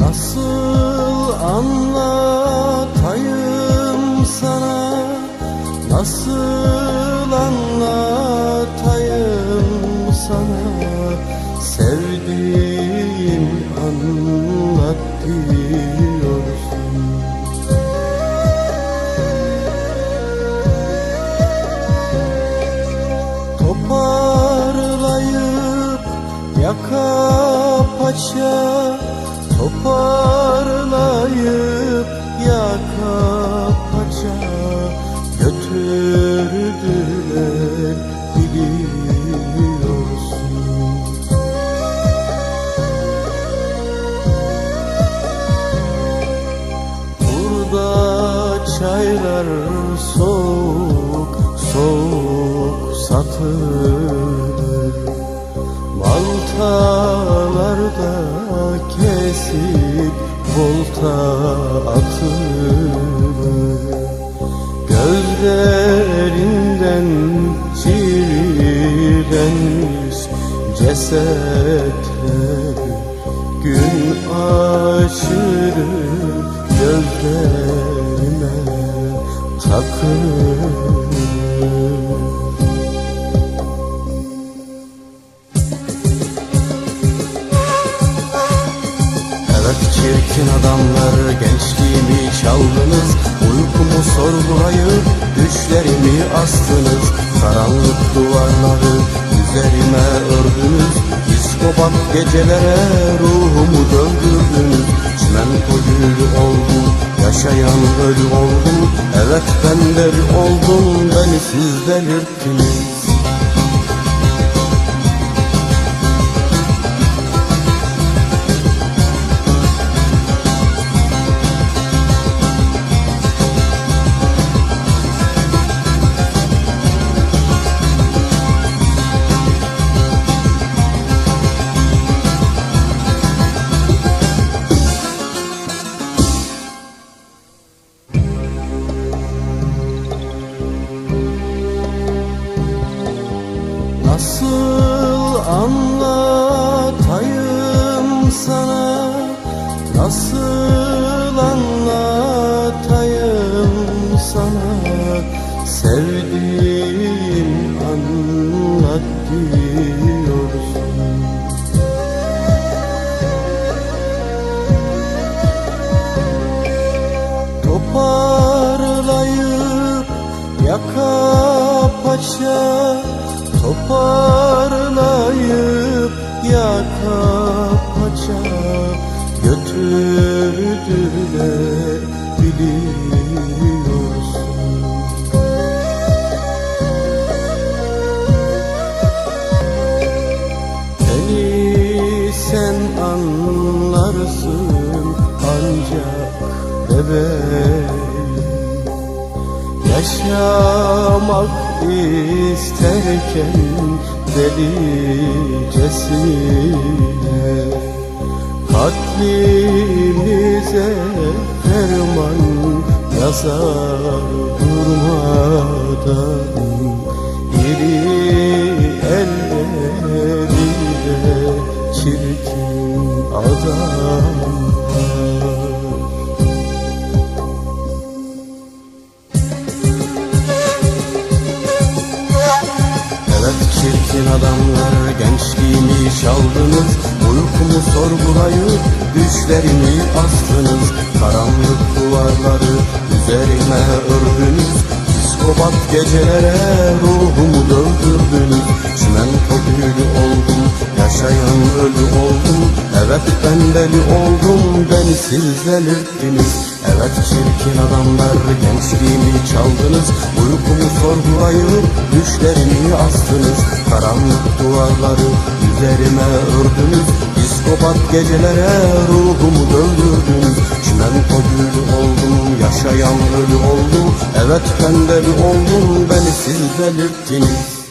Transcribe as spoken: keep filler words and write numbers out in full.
Nasıl anlatayım sana, nasıl anlatayım sana, sevdiğim anlat diyorsun. Toparlayıp yaka paça, toparlayıp yaka paça götürdüler biliyorsun. Burada çaylar soğuk soğuk satılır, baltalarda kesip volta atılır, gözlerinden çirilenmiş cesetler gün aşırı gözlerime takılır. Çirkin adamlar, gençliğimi çaldınız, uykumu sorgulayıp düşlerimi astınız, karanlık duvarları üzerime ördünüz, diskobat gecelere ruhumu döndürdünüz. Çimento gülü oldum, yaşayan ölü oldum, evet ben deli oldum, beni siz delirttiniz. Nasıl anlatayım sana, nasıl anlatayım sana, sevdiğim anlat diyorsun. Toparlayıp yaka paça, toparlayıp yaka paça götürdüler biliyorsun. Beni sen anlarsın ancak bebeğim, yaşamak İsterken delicesine katlimize ferman yazar durmadan, iri elleriyle çirkin adamlar. Çirkin adamlar, gençliğimi çaldınız, uykumu sorgulayıp düşlerimi astınız, karanlık duvarları üzerime ördünüz, psikopat gecelere ruhumu dövdürdünüz. Çimento gülü oldum, yaşayan ölü oldum, evet ben deli oldum, beni siz delirttiniz. Evet çirkin adamlar, gençliğimi çaldınız, uykumu sorgulayıp düşlerimi astınız, karanlık duvarları üzerime ördünüz, diskopat gecelere ruhumu döndürdünüz. Çimento gülü oldum, yaşayan ölü oldum, evet ben deli oldum, beni siz delirttiniz.